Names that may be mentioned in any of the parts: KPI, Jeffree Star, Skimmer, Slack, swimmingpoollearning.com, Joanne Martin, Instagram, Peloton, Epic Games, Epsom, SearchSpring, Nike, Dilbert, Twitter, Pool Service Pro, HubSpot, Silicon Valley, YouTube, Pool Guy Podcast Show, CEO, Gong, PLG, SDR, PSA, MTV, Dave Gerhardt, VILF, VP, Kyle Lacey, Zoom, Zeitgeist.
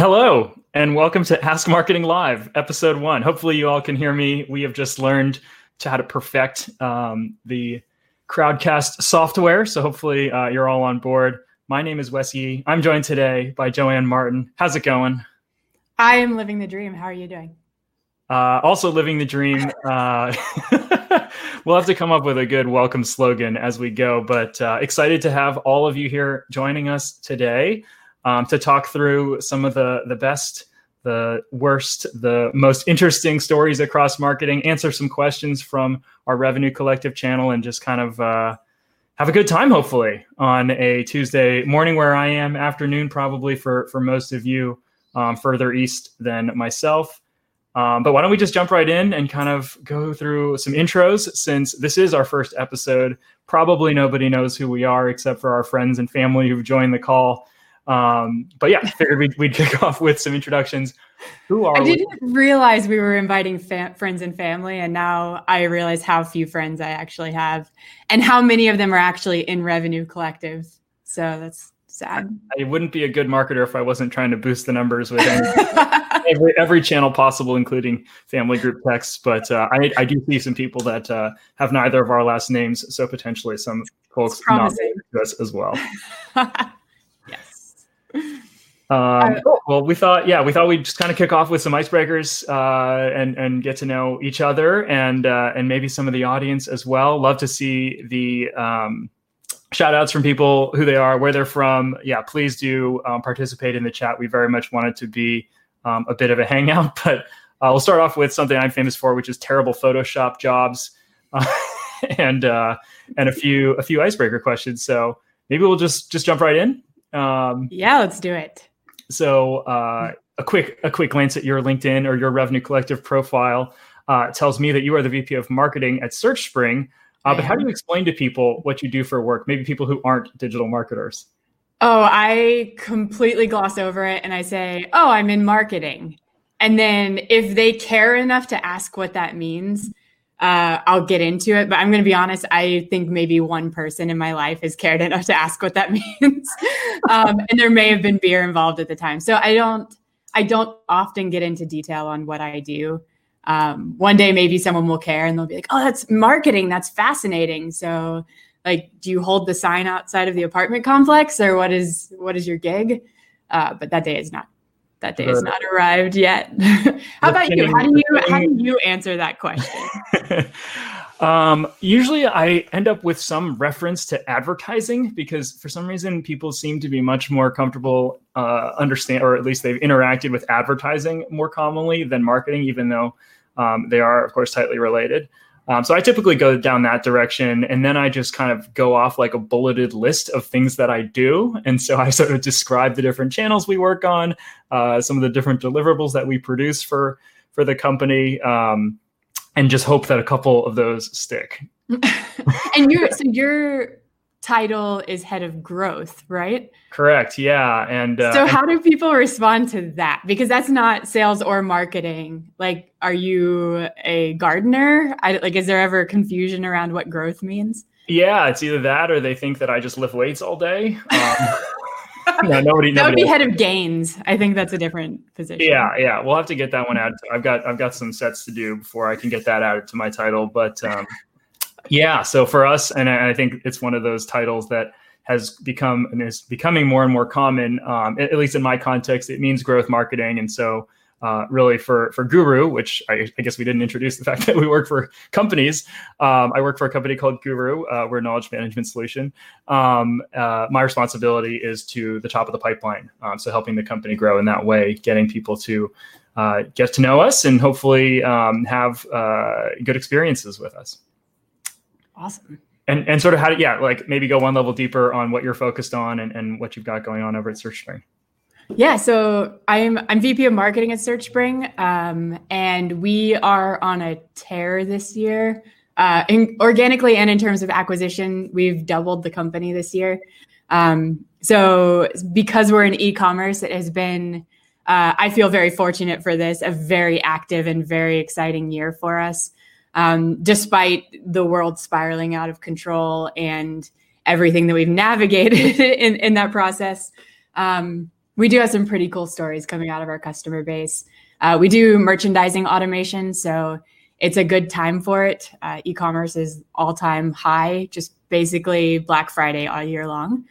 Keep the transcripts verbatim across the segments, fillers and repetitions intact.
Hello, and welcome to Ask Marketing Live, episode one. Hopefully you all can hear me. We have just learned to how to perfect um, the Crowdcast software, so hopefully uh, you're all on board. My name is Wes Yee. I'm joined today by Joanne Martin. How's it going? I am living the dream. How are you doing? Uh, also living the dream. Uh, we'll have to come up with a good welcome slogan as we go, but uh, excited to have all of you here joining us today. Um, to talk through some of the, the best, the worst, the most interesting stories across marketing, answer some questions from our Revenue Collective channel, and just kind of uh, have a good time, hopefully, on a Tuesday morning where I am, afternoon probably for, for most of you um, further east than myself. Um, but why don't we just jump right in and kind of go through some intros, since this is our first episode. Probably nobody knows who we are except for our friends and family who've joined the call. Um, but yeah, figured we'd, we'd kick off with some introductions. Who are I didn't we? realize we were inviting fa- friends and family, and now I realize how few friends I actually have and how many of them are actually in Revenue Collective. So that's sad. I, I wouldn't be a good marketer if I wasn't trying to boost the numbers with every, every channel possible, including family group texts. But uh, I, I do see some people that uh, have neither of our last names, so potentially some folks not to us as well. Um, cool. Well, we thought, yeah, we thought we'd just kind of kick off with some icebreakers uh, and and get to know each other and uh, and maybe some of the audience as well. Love to see the um, shout outs from people, who they are, where they're from. Yeah, please do um, participate in the chat. We very much want it to be um, a bit of a hangout, but uh, we'll start off with something I'm famous for, which is terrible Photoshop jobs uh, and uh, and a few a few icebreaker questions. So maybe we'll just just jump right in. Um, yeah, let's do it. So uh, a quick a quick glance at your LinkedIn or your Revenue Collective profile uh, tells me that you are the V P of Marketing at SearchSpring. Uh, but how do you explain to people what you do for work, maybe people who aren't digital marketers? Oh, I completely gloss over it and I say, oh, I'm in marketing. And then if they care enough to ask what that means, Uh, I'll get into it, but I'm going to be honest. I think maybe one person in my life has cared enough to ask what that means. um, and there may have been beer involved at the time. So I don't, I don't often get into detail on what I do. Um, one day, maybe someone will care and they'll be like, oh, that's marketing. That's fascinating. So like, do you hold the sign outside of the apartment complex, or what is, what is your gig? Uh, but that day is not. That day has not arrived yet. How about you? How do you how do you answer that question? um, usually I end up with some reference to advertising, because for some reason people seem to be much more comfortable, uh, understand, or at least they've interacted with advertising more commonly than marketing, even though um, they are, of course, tightly related. Um, so I typically go down that direction, and then I just kind of go off like a bulleted list of things that I do. And so I sort of describe the different channels we work on, uh, some of the different deliverables that we produce for for the company, um, and just hope that a couple of those stick. And your so your title is head of growth, right? Correct. Yeah. And uh, so how do people respond to that? Because that's not sales or marketing. Like, are you a gardener? I, like, is there ever confusion around what growth means? Yeah, it's either that or they think that I just lift weights all day. Um, no, nobody, that would be head of gains. I think that's a different position. Yeah, yeah. We'll have to get that one out. I've got I've got some sets to do before I can get that out to my title, but. Um, Yeah. So for us, and I think it's one of those titles that has become and is becoming more and more common, um, at least in my context, it means growth marketing. And so uh, really for, for Guru, which I, I guess we didn't introduce the fact that we work for companies. Um, I work for a company called Guru. Uh, we're a knowledge management solution. Um, uh, my responsibility is to the top of the pipeline. Um, so helping the company grow in that way, getting people to uh, get to know us and hopefully um, have uh, good experiences with us. Awesome. And and sort of how to, yeah, like maybe go one level deeper on what you're focused on and, and what you've got going on over at SearchSpring. Yeah, so I'm I'm V P of Marketing at SearchSpring, um, and we are on a tear this year. Uh, in, organically and in terms of acquisition, we've doubled the company this year. Um, so because we're in e-commerce, it has been, uh, I feel very fortunate for this, a very active and very exciting year for us. Um, despite the world spiraling out of control and everything that we've navigated in, in that process. Um, we do have some pretty cool stories coming out of our customer base. Uh, we do merchandising automation, so it's a good time for it. Uh, e-commerce is all-time high, just basically Black Friday all year long.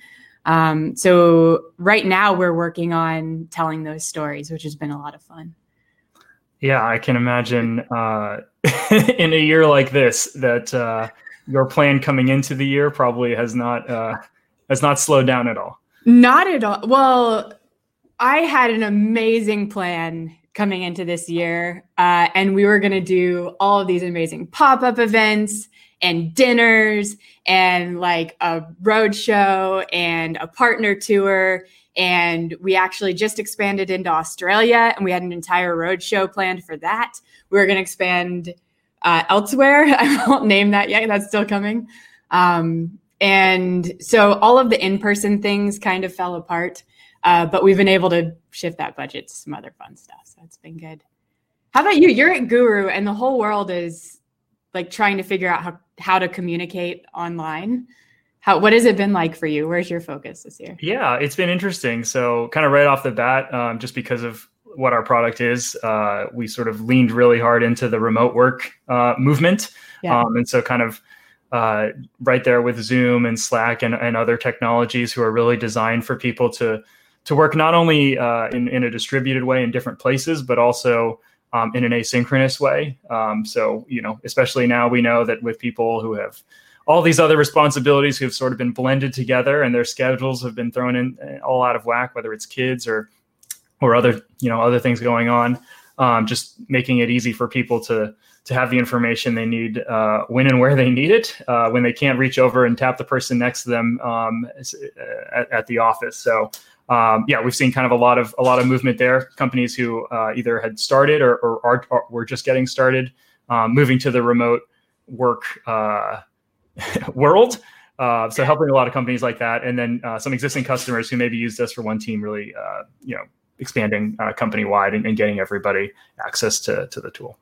Um, so right now we're working on telling those stories, which has been a lot of fun. Yeah, I can imagine uh, in a year like this that uh, your plan coming into the year probably has not uh, has not slowed down at all. Not at all. Well, I had an amazing plan coming into this year, uh, and we were going to do all of these amazing pop-up events and dinners and like a roadshow and a partner tour. And we actually just expanded into Australia, and we had an entire roadshow planned for that. We were going to expand uh, elsewhere. I won't name that yet. That's still coming. Um, and so all of the in-person things kind of fell apart, uh, but we've been able to shift that budget to some other fun stuff. So it's been good. How about you? You're at Guru, and the whole world is like trying to figure out how, how to communicate online. How, what has it been like for you? Where's your focus this year? Yeah, it's been interesting. So kind of right off the bat, um, just because of what our product is, uh, we sort of leaned really hard into the remote work uh, movement. Yeah. Um, and so kind of uh, right there with Zoom and Slack and, and other technologies who are really designed for people to to work not only uh, in, in a distributed way in different places, but also um, in an asynchronous way. Um, so, you know, especially now we know that with people who have all these other responsibilities who have sort of been blended together and their schedules have been thrown in all out of whack, whether it's kids or or other, you know, other things going on, um, just making it easy for people to to have the information they need uh, when and where they need it, uh, when they can't reach over and tap the person next to them um, at, at the office. So, um, yeah, we've seen kind of a lot of a lot of movement there. Companies who uh, either had started or, or are, are were just getting started, um, moving to the remote work uh world. Uh, so helping a lot of companies like that. And then uh, some existing customers who maybe used us for one team, really, uh, you know, expanding uh, company wide and, and getting everybody access to, to the tool.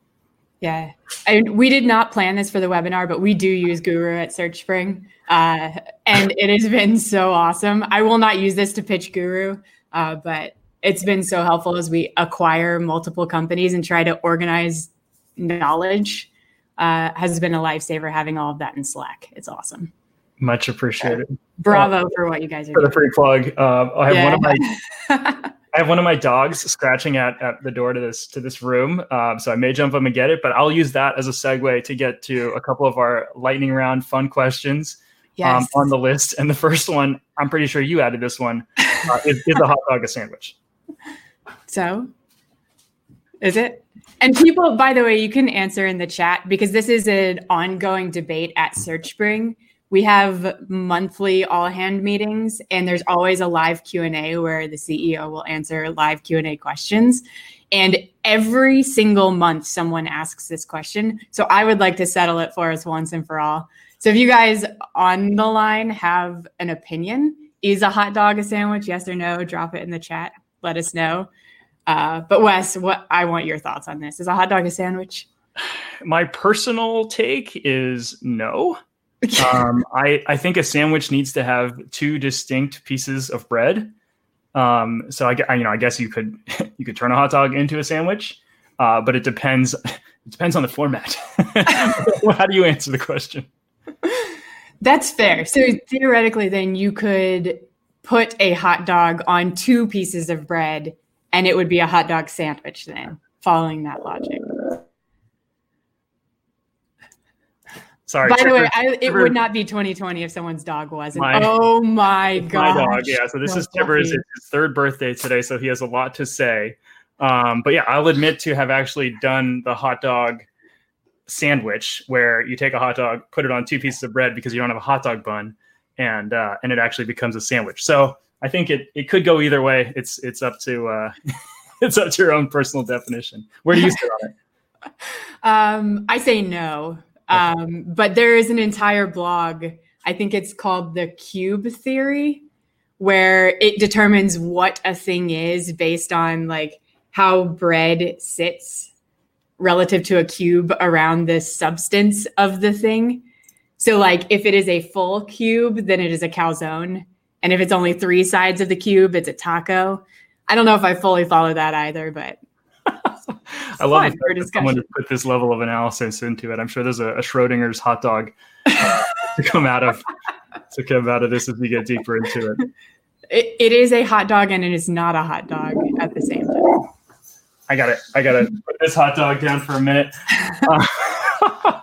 Yeah. And we did not plan this for the webinar, but we do use Guru at SearchSpring. Uh, and it has been so awesome. I will not use this to pitch Guru, uh, but it's been so helpful as we acquire multiple companies and try to organize knowledge. Uh, has been a lifesaver having all of that in Slack. It's awesome. Much appreciated. So, bravo uh, for what you guys are for doing. For the free plug. Uh, I have yeah. one of my I have one of my dogs scratching at, at the door to this to this room. Um, so I may jump up and get it, but I'll use that as a segue to get to a couple of our lightning round fun questions yes. um, on the list. And the first one, I'm pretty sure you added this one, uh, is, is a hot dog a sandwich? So is it? And people, by the way, you can answer in the chat because this is an ongoing debate at SearchSpring. We have monthly all-hand meetings, and there's always a live Q and A where the C E O will answer live Q and A questions. And every single month, someone asks this question. So I would like to settle it for us once and for all. So if you guys on the line have an opinion, is a hot dog a sandwich? Yes or no? Drop it in the chat. Let us know. Uh, but Wes, what I want your thoughts on this. Is a hot dog a sandwich? My personal take is no. um, I, I think a sandwich needs to have two distinct pieces of bread. Um, so I, I, you know, I guess you could you could turn a hot dog into a sandwich, uh, but it depends. It depends on the format. How do you answer the question? That's fair. So theoretically, then you could put a hot dog on two pieces of bread. And it would be a hot dog sandwich then, following that logic. Sorry. By the way, I, it would not be twenty twenty if someone's dog wasn't. My, oh my god! My dog, yeah. So this is Tibber's his third birthday today, so he has a lot to say. Um, but yeah, I'll admit to have actually done the hot dog sandwich, where you take a hot dog, put it on two pieces of bread because you don't have a hot dog bun, and uh, and it actually becomes a sandwich. So. I think it, it could go either way. It's it's up to uh, it's up to your own personal definition. Where do you sit on it? Um, I say no, um, okay. But there is an entire blog. I think it's called the Cube Theory, where it determines what a thing is based on like how bread sits relative to a cube around the substance of the thing. So, like if it is a full cube, then it is a calzone. And if it's only three sides of the cube, it's a taco. I don't know if I fully follow that either, but I love that someone to put this level of analysis into it. I'm sure there's a, a Schrodinger's hot dog uh, to come out of to come out of this as we get deeper into it. it. It is a hot dog and it is not a hot dog at the same time. I got it. I got to put this hot dog down for a minute. Uh,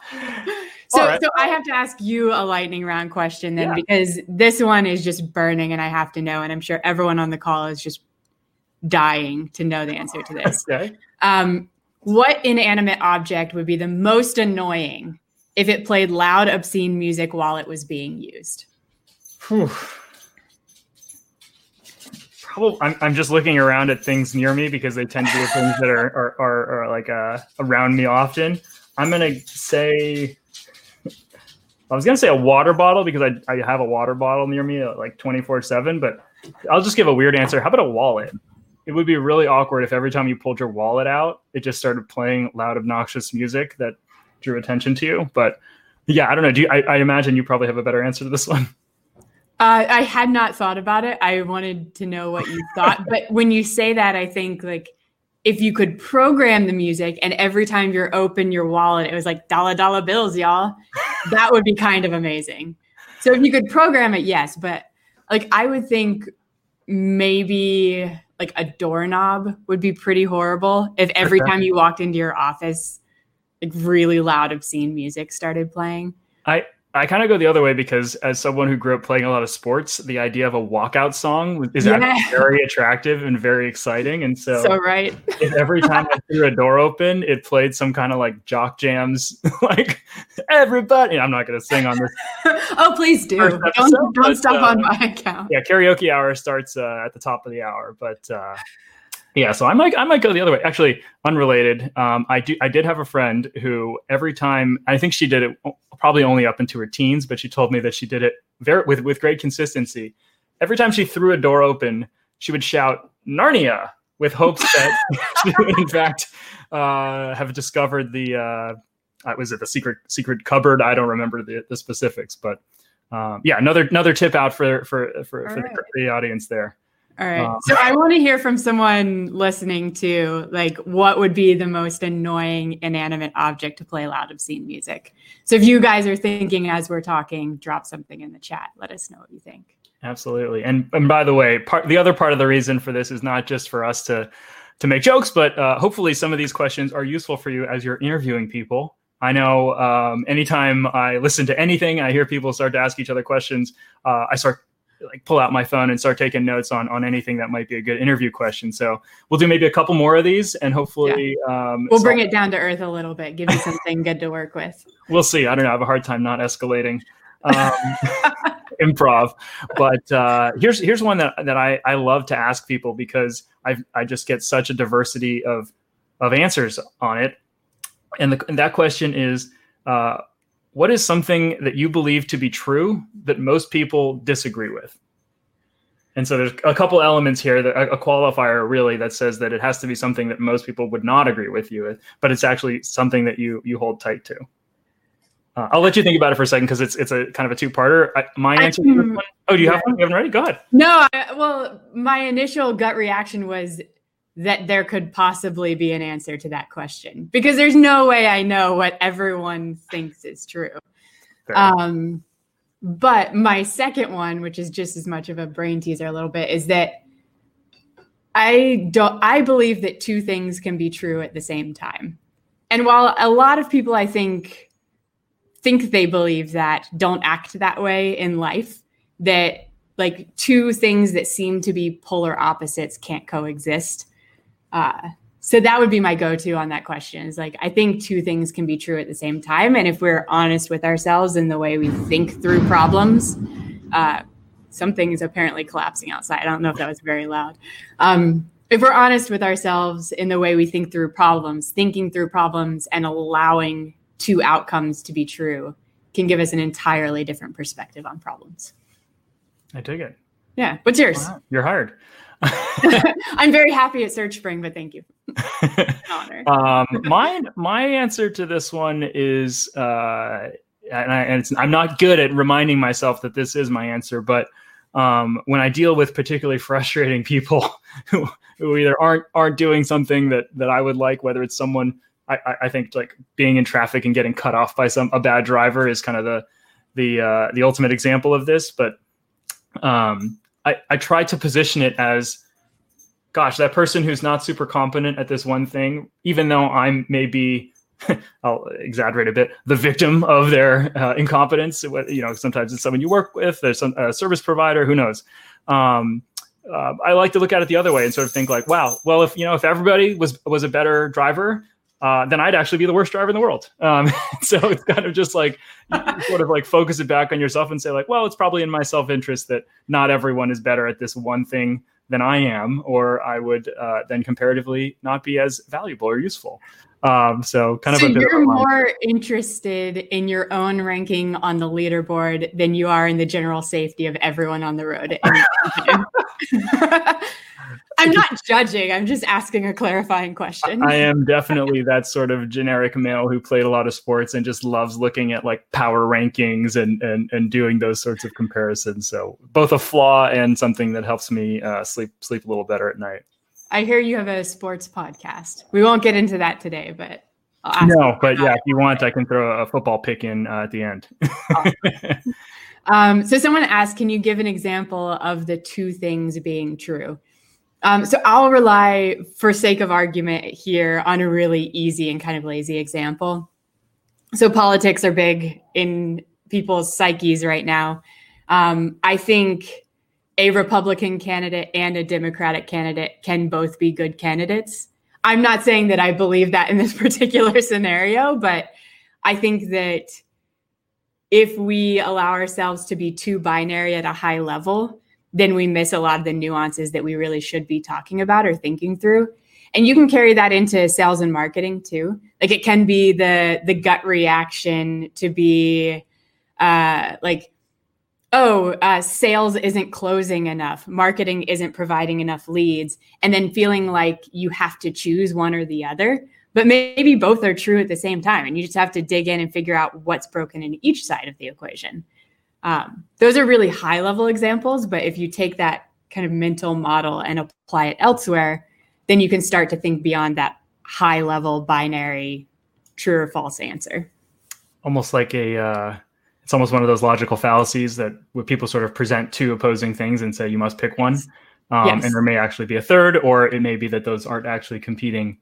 so, right. so I have to ask you a lightning round question then, yeah. because this one is just burning and I have to know, and I'm sure everyone on the call is just dying to know the answer to this. Okay. Um, what inanimate object would be the most annoying if it played loud, obscene music while it was being used? Whew. Probably, I'm, I'm just looking around at things near me because they tend to be things that are are, are, are like uh, around me often. I'm gonna say, I was gonna say a water bottle because I I have a water bottle near me like twenty-four seven, but I'll just give a weird answer. How about a wallet? It would be really awkward if every time you pulled your wallet out, it just started playing loud, obnoxious music that drew attention to you. But yeah, I don't know. Do you, I, I imagine you probably have a better answer to this one. Uh, I had not thought about it. I wanted to know what you thought. But when you say that, I think like if you could program the music and every time you're open your wallet, it was like dollar, dollar bills, y'all. That would be kind of amazing. So if you could program it, yes. But like I would think maybe... like a doorknob would be pretty horrible if every time you walked into your office, like really loud, obscene music started playing. I, I kind of go the other way because as someone who grew up playing a lot of sports, the idea of a walkout song is yeah. actually very attractive and very exciting. And so, so right. if every time I threw a door open, it played some kind of like jock jams, like everybody, I'm not going to sing on this. Oh, please do. Episode, don't don't stop uh, on my account. Yeah, karaoke hour starts uh, at the top of the hour. But uh, yeah, so I might I might go the other way. Actually, unrelated. Um, I do I did have a friend who every time, I think she did it probably only up into her teens, but she told me that she did it very with, with great consistency. Every time she threw a door open, she would shout Narnia with hopes that she would in fact uh, have discovered the uh, Uh, was it the secret secret cupboard? I don't remember the, the specifics, but um, yeah, another another tip out for for for, for, right. the, for the audience there. All right, um, so I want to hear from someone listening to like what would be the most annoying inanimate object to play loud, obscene music. So if you guys are thinking as we're talking, drop something in the chat. Let us know what you think. Absolutely, and and by the way, part the other part of the reason for this is not just for us to to make jokes, but uh, hopefully some of these questions are useful for you as you're interviewing people. I know um, anytime I listen to anything, I hear people start to ask each other questions. Uh, I start like pull out my phone and start taking notes on, on anything that might be a good interview question. So we'll do maybe a couple more of these and hopefully yeah. um, we'll bring it down to earth a little bit. Give you something good to work with. We'll see. I don't know. I have a hard time not escalating um, improv, but uh, here's, here's one that, that I, I love to ask people because I I just get such a diversity of, of answers on it. And, the, and that question is, uh, what is something that you believe to be true that most people disagree with? And so there's a couple elements here, that, a, a qualifier really that says that it has to be something that most people would not agree with you with, but it's actually something that you you hold tight to. Uh, I'll let you think about it for a second because it's it's a kind of a two-parter. I, my answer I can, to this one, oh, do you yeah. have one? You haven't already? Go ahead. No, I, well, my initial gut reaction was that there could possibly be an answer to that question because there's no way I know what everyone thinks is true. Um, but my second one, which is just as much of a brain teaser a little bit, is that I don't, I believe that two things can be true at the same time. And while a lot of people, I think, think they believe that, don't act that way in life, that like two things that seem to be polar opposites can't coexist. Uh, so that would be my go-to on that question is like, I think two things can be true at the same time. And if we're honest with ourselves in the way we think through problems, uh, something is apparently collapsing outside. I don't know if that was very loud. Um, if we're honest with ourselves in the way we think through problems, thinking through problems and allowing two outcomes to be true can give us an entirely different perspective on problems. I dig it. Yeah. What's yours? Wow. You're hired. I'm very happy at SearchSpring, but thank you. Honor. um, my my answer to this one is, uh, and, I, and it's, I'm not good at reminding myself that this is my answer, but Um, when I deal with particularly frustrating people who, who either aren't aren't doing something that that I would like, whether it's someone, I, I think like being in traffic and getting cut off by some a bad driver is kind of the the uh, the ultimate example of this. But um, I, I try to position it as, gosh, that person who's not super competent at this one thing, even though I'm maybe, I'll exaggerate a bit, the victim of their uh, incompetence. You know, sometimes it's someone you work with, there's some uh, service provider, who knows? Um, uh, I like to look at it the other way and sort of think like, wow, well, if you know, if everybody was was a better driver, uh, then I'd actually be the worst driver in the world. Um, so it's kind of just like, you sort of like focus it back on yourself and say like, well, it's probably in my self-interest that not everyone is better at this one thing than I am, or I would uh, then comparatively not be as valuable or useful. Um, so kind so of a bit you're of more interested in your own ranking on the leaderboard than you are in the general safety of everyone on the road. I'm not judging. I'm just asking a clarifying question. I am definitely that sort of generic male who played a lot of sports and just loves looking at like power rankings and and and doing those sorts of comparisons. So both a flaw and something that helps me uh, sleep sleep a little better at night. I hear you have a sports podcast. We won't get into that today, but I'll ask no. But yeah, if you want, I can throw a football pick in uh, at the end. Awesome. um, so someone asked, can you give an example of the two things being true? Um, so I'll rely, for sake of argument here, on a really easy and kind of lazy example. So politics are big in people's psyches right now. Um, I think a Republican candidate and a Democratic candidate can both be good candidates. I'm not saying that I believe that in this particular scenario, but I think that if we allow ourselves to be too binary at a high level, then we miss a lot of the nuances that we really should be talking about or thinking through. And you can carry that into sales and marketing too. Like it can be the the gut reaction to be uh, like, oh, uh, sales isn't closing enough, marketing isn't providing enough leads, and then feeling like you have to choose one or the other. But maybe both are true at the same time, and you just have to dig in and figure out what's broken in each side of the equation. Um, those are really high level examples, but if you take that kind of mental model and apply it elsewhere, then you can start to think beyond that high level binary true or false answer. Almost like a, uh, it's almost one of those logical fallacies that where people sort of present two opposing things and say you must pick one. Um, yes. And there may actually be a third, or it may be that those aren't actually competing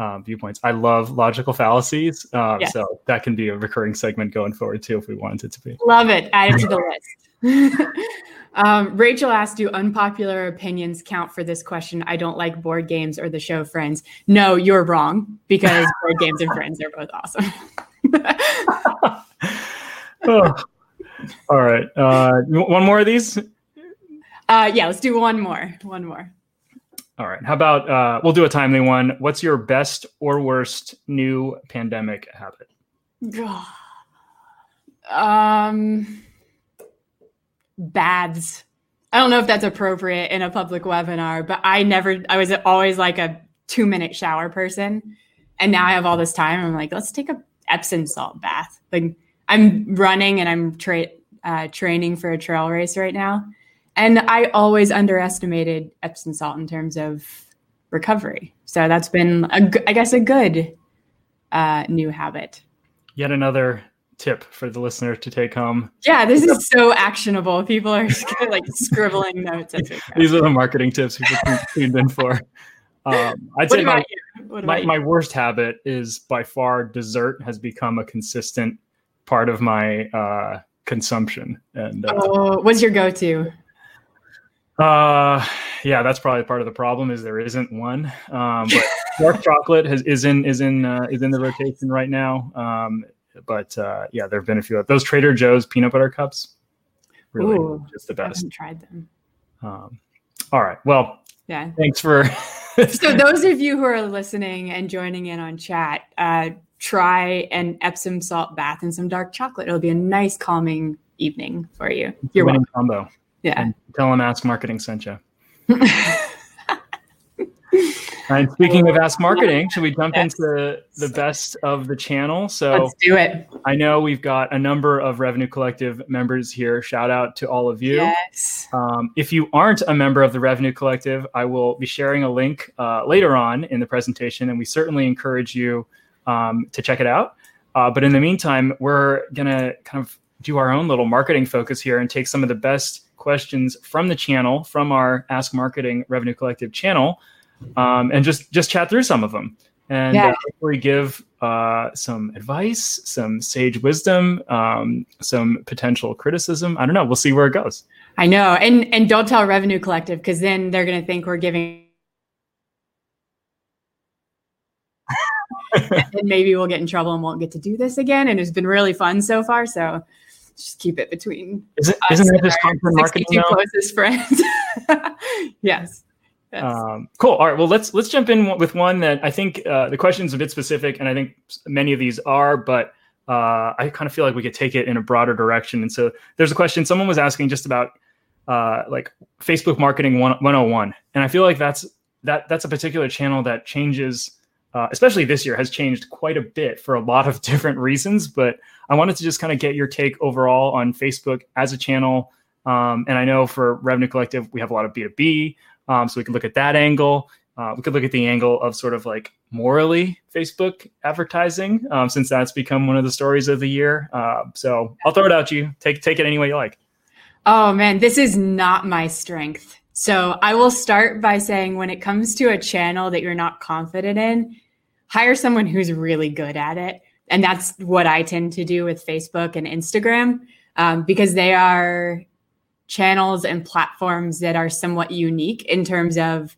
um, viewpoints. I love logical fallacies. Uh, yes. So that can be a recurring segment going forward too, if we want it to be. Love it. Add it to the list. um, Rachel asked, do unpopular opinions count for this question? I don't like board games or the show Friends. No, you're wrong, because board games and Friends are both awesome. oh. All right. Uh, one more of these? Uh, yeah, let's do one more. One more. All right. How about, uh, we'll do a timely one. What's your best or worst new pandemic habit? Um, baths. I don't know if that's appropriate in a public webinar, but I never, I was always like a two minute shower person. And now I have all this time. I'm like, let's take a Epsom salt bath. Like I'm running and I'm tra- uh, training for a trail race right now. And I always underestimated Epsom salt in terms of recovery. So that's been, a, I guess, a good uh, new habit. Yet another tip for the listener to take home. Yeah, this is so actionable. People are like scribbling notes. As we go. These are the marketing tips people tuned in for. Um, I'd say my, my, my worst habit is by far dessert has become a consistent part of my uh, consumption. And uh, oh, what's your go-to? Uh, yeah, that's probably part of the problem is there isn't one, um, but dark chocolate has, is in, is in, uh, is in the rotation right now. Um, but, uh, yeah, there've been a few of those Trader Joe's peanut butter cups. Really Ooh, just the best. I haven't tried them. Um, all right. Well, yeah, thanks for, so those of you who are listening and joining in on chat, uh, try an Epsom salt bath and some dark chocolate. It'll be a nice calming evening for you. You're welcome. Combo. Yeah. And tell them Ask Marketing sent you. And speaking of Ask Marketing, should we jump yes. into the best of the channel? So let's do it. I know we've got a number of Revenue Collective members here. Shout out to all of you. Yes. Um, if you aren't a member of the Revenue Collective, I will be sharing a link uh, later on in the presentation, and we certainly encourage you um, to check it out. Uh, but in the meantime, we're going to kind of do our own little marketing focus here and take some of the best questions from the channel, from our Ask Marketing Revenue Collective channel, um, and just just chat through some of them. And yeah. uh, hopefully give uh, some advice, some sage wisdom, um, some potential criticism. I don't know. We'll see where it goes. I know. And, and don't tell Revenue Collective, because then they're going to think we're giving... and maybe we'll get in trouble and won't get to do this again. And it's been really fun so far. So just keep it between Is it, isn't it just content marketing now? Closest friends. yes. yes. Um, cool. All right. Well, let's let's jump in with one that I think uh, the question's a bit specific, and I think many of these are, but uh, I kind of feel like we could take it in a broader direction. And so there's a question someone was asking just about uh, like Facebook marketing one oh one. And I feel like that's that that's a particular channel that changes. Uh, especially this year, has changed quite a bit for a lot of different reasons. But I wanted to just kind of get your take overall on Facebook as a channel. Um, and I know for Revenue Collective, we have a lot of B two B. Um, so we can look at that angle. Uh, we could look at the angle of sort of like morally Facebook advertising, um, since that's become one of the stories of the year. Uh, so I'll throw it out to you. Take, take it any way you like. Oh, man, this is not my strength. So I will start by saying, when it comes to a channel that you're not confident in, hire someone who's really good at it. And that's what I tend to do with Facebook and Instagram, um, because they are channels and platforms that are somewhat unique in terms of,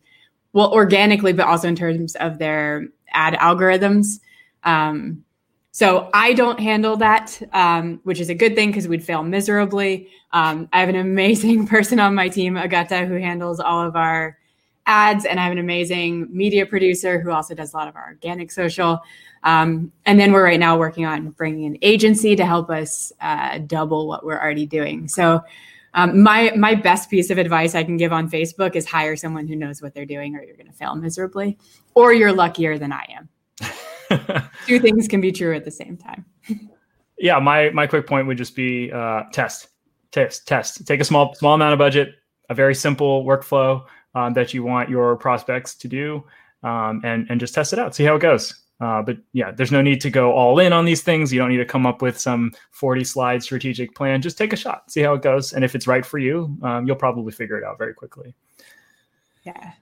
well, organically, but also in terms of their ad algorithms. Um, So I don't handle that, um, which is a good thing, because we'd fail miserably. Um, I have an amazing person on my team, Agata, who handles all of our ads. And I have an amazing media producer who also does a lot of our organic social. Um, and then we're right now working on bringing an agency to help us uh, double what we're already doing. So um, my my best piece of advice I can give on Facebook is hire someone who knows what they're doing, or you're going to fail miserably, or you're luckier than I am. Two things can be true at the same time. Yeah, my my quick point would just be uh, test, test, test. Take a small small amount of budget, a very simple workflow um, that you want your prospects to do, um, and and just test it out, see how it goes. Uh, but yeah, there's no need to go all in on these things. You don't need to come up with some forty slide strategic plan. Just take a shot, see how it goes, and if it's right for you, um, you'll probably figure it out very quickly. Yeah.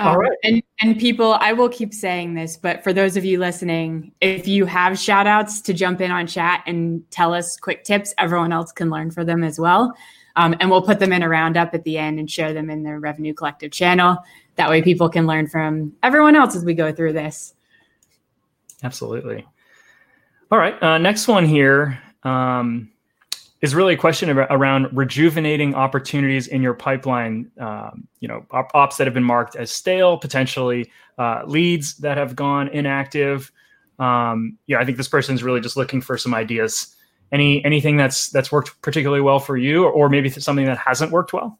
All um, right. And, and people, I will keep saying this, but for those of you listening, if you have shout outs to jump in on chat and tell us quick tips, everyone else can learn from them as well. Um, and we'll put them in a roundup at the end and share them in the Revenue Collective channel. That way people can learn from everyone else as we go through this. Absolutely. All right. Uh, next one here um, is really a question about, around rejuvenating opportunities in your pipeline. Um, you know, op- ops that have been marked as stale, potentially uh, leads that have gone inactive. Um, yeah, I think this person's really just looking for some ideas. Any anything that's that's worked particularly well for you, or, or maybe something that hasn't worked well?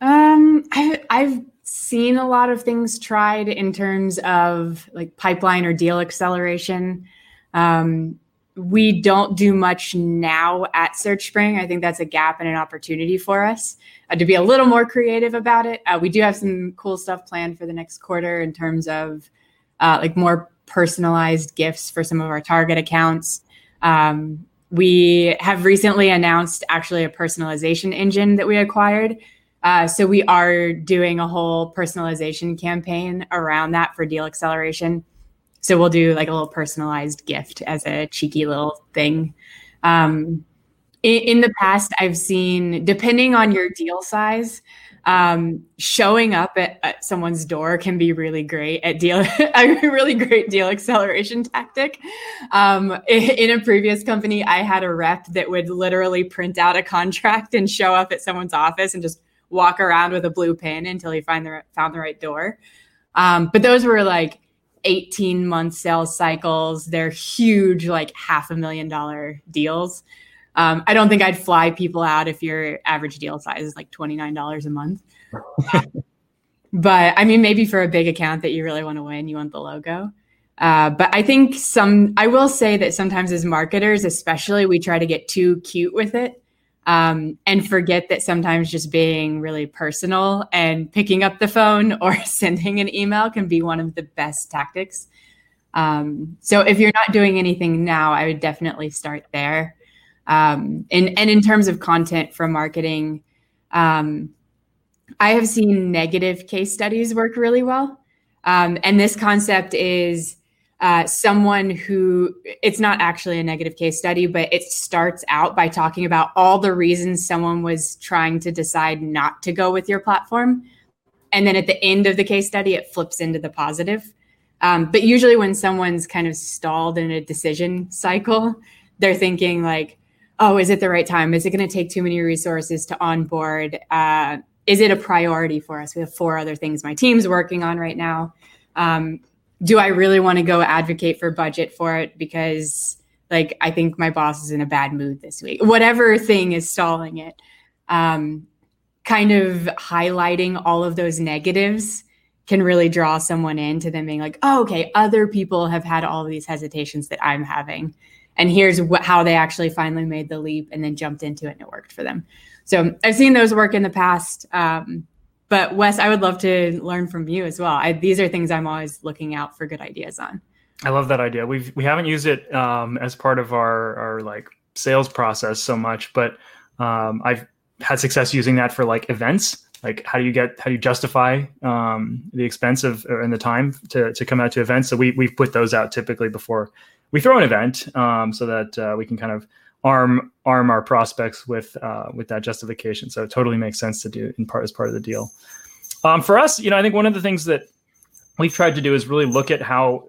Um, I, I've seen a lot of things tried in terms of like pipeline or deal acceleration. Um, We don't do much now at SearchSpring. I think that's a gap and an opportunity for us uh, to be a little more creative about it. Uh, we do have some cool stuff planned for the next quarter in terms of uh, like more personalized gifts for some of our target accounts. Um, we have recently announced actually a personalization engine that we acquired. Uh, so we are doing a whole personalization campaign around that for deal acceleration. So we'll do like a little personalized gift as a cheeky little thing. Um, in, in the past, I've seen, depending on your deal size, um, showing up at, at someone's door can be really great at deal, a really great deal acceleration tactic. Um, in a previous company, I had a rep that would literally print out a contract and show up at someone's office and just walk around with a blue pin until he find the, found the right door. Um, but those were like eighteen month sales cycles. They're huge, like half a million dollar deals. Um, I don't think I'd fly people out if your average deal size is like twenty-nine dollars a month. But I mean, maybe for a big account that you really want to win, you want the logo. Uh, but I think some, I will say that sometimes as marketers, especially, we try to get too cute with it um, and forget that sometimes just being really personal and picking up the phone or sending an email can be one of the best tactics. Um, so if you're not doing anything now, I would definitely start there. Um, and, and in terms of content for marketing, um, I have seen negative case studies work really well. Um, and this concept is uh, someone who, it's not actually a negative case study, but it starts out by talking about all the reasons someone was trying to decide not to go with your platform. And then at the end of the case study, it flips into the positive. Um, but usually when someone's kind of stalled in a decision cycle, they're thinking like, oh, is it the right time? Is it going to take too many resources to onboard? Uh, is it a priority for us? We have four other things my team's working on right now. Um, do I really want to go advocate for budget for it? Because like, I think my boss is in a bad mood this week, whatever thing is stalling it, um, kind of highlighting all of those negatives can really draw someone into them being like, oh, okay, other people have had all of these hesitations that I'm having. And here's wh- how they actually finally made the leap and then jumped into it and it worked for them. So I've seen those work in the past. Um, but Wes, I would love to learn from you as well. I, these are things I'm always looking out for good ideas on. I love that idea. We've, we haven't used it um, as part of our, our like sales process so much, but um, I've had success using that for like events. Like how do you get, how do you justify um, the expense of and the time to to come out to events? So we, we've put those out typically before we throw an event um, so that uh, we can kind of arm arm our prospects with uh, with that justification. So it totally makes sense to do in part as part of the deal. Um, for us, you know, I think one of the things that we've tried to do is really look at how,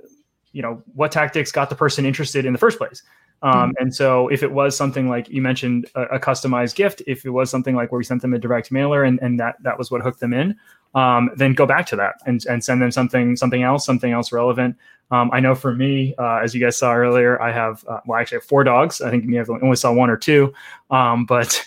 you know, what tactics got the person interested in the first place. Um, and so if it was something like you mentioned a, a customized gift, if it was something like where we sent them a direct mailer and, and that, that was what hooked them in, um, then go back to that and, and send them something, something else, something else relevant. Um, I know for me, uh, as you guys saw earlier, I have, uh, well, I actually have four dogs. I think you only saw one or two, um, but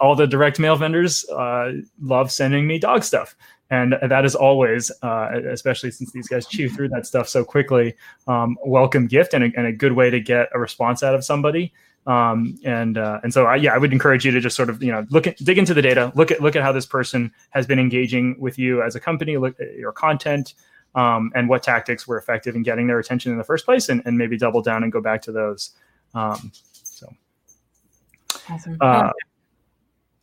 all the direct mail vendors uh, love sending me dog stuff. And that is always, uh, especially since these guys chew through that stuff so quickly, um, welcome gift and a, and a good way to get a response out of somebody. Um, and uh, and so, I, yeah, I would encourage you to just sort of, you know, look at, dig into the data, look at look at how this person has been engaging with you as a company, look at your content, um, and what tactics were effective in getting their attention in the first place, and, and maybe double down and go back to those. Um, so. Awesome. Uh,